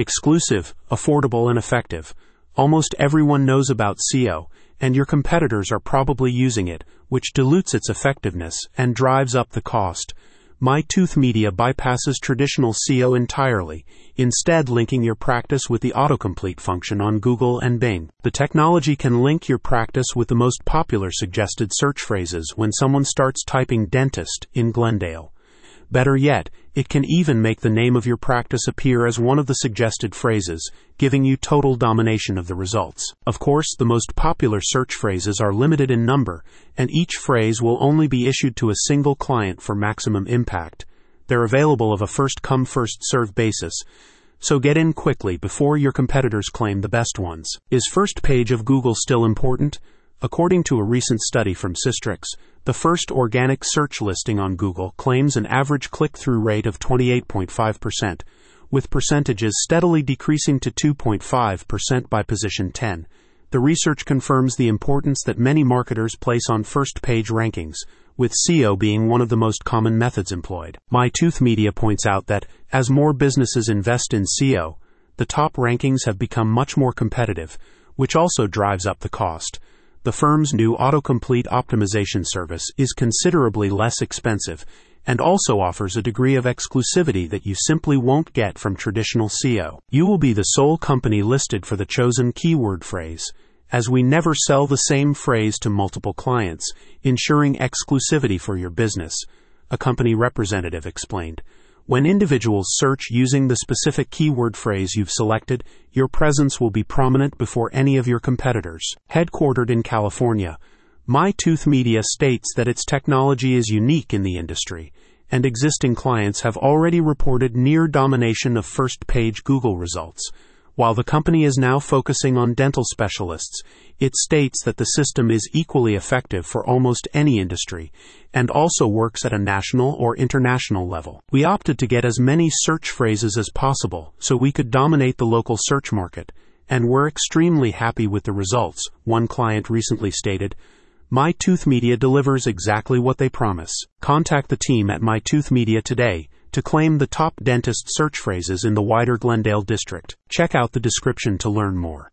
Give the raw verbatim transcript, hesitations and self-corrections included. Exclusive, affordable and effective. Almost everyone knows about S E O, and your competitors are probably using it, which dilutes its effectiveness and drives up the cost. My Tooth Media bypasses traditional S E O entirely, instead linking your practice with the autocomplete function on Google and Bing. The technology can link your practice with the most popular suggested search phrases when someone starts typing dentist in Glendale. Better yet, it can even make the name of your practice appear as one of the suggested phrases, giving you total domination of the results. Of course, the most popular search phrases are limited in number, and each phrase will only be issued to a single client for maximum impact. They're available of a first-come, first-served basis, so get in quickly before your competitors claim the best ones. Is first page of Google still important? According to a recent study from Sistrix, the first organic search listing on Google claims an average click-through rate of twenty-eight point five percent, with percentages steadily decreasing to two point five percent by position ten. The research confirms the importance that many marketers place on first-page rankings, with S E O being one of the most common methods employed. My Tooth Media points out that, as more businesses invest in S E O, the top rankings have become much more competitive, which also drives up the cost. The firm's new autocomplete optimization service is considerably less expensive and also offers a degree of exclusivity that you simply won't get from traditional S E O. You will be the sole company listed for the chosen keyword phrase, as we never sell the same phrase to multiple clients, ensuring exclusivity for your business, a company representative explained. When individuals search using the specific keyword phrase you've selected, your presence will be prominent before any of your competitors. Headquartered in California, My Tooth Media states that its technology is unique in the industry, and existing clients have already reported near domination of first-page Google results. While the company is now focusing on dental specialists, it states that the system is equally effective for almost any industry and also works at a national or international level. We opted to get as many search phrases as possible so we could dominate the local search market, and we're extremely happy with the results, one client recently stated. My Tooth Media delivers exactly what they promise. Contact the team at My Tooth Media today to claim the top dentist search phrases in the wider Glendale district. Check out the description to learn more.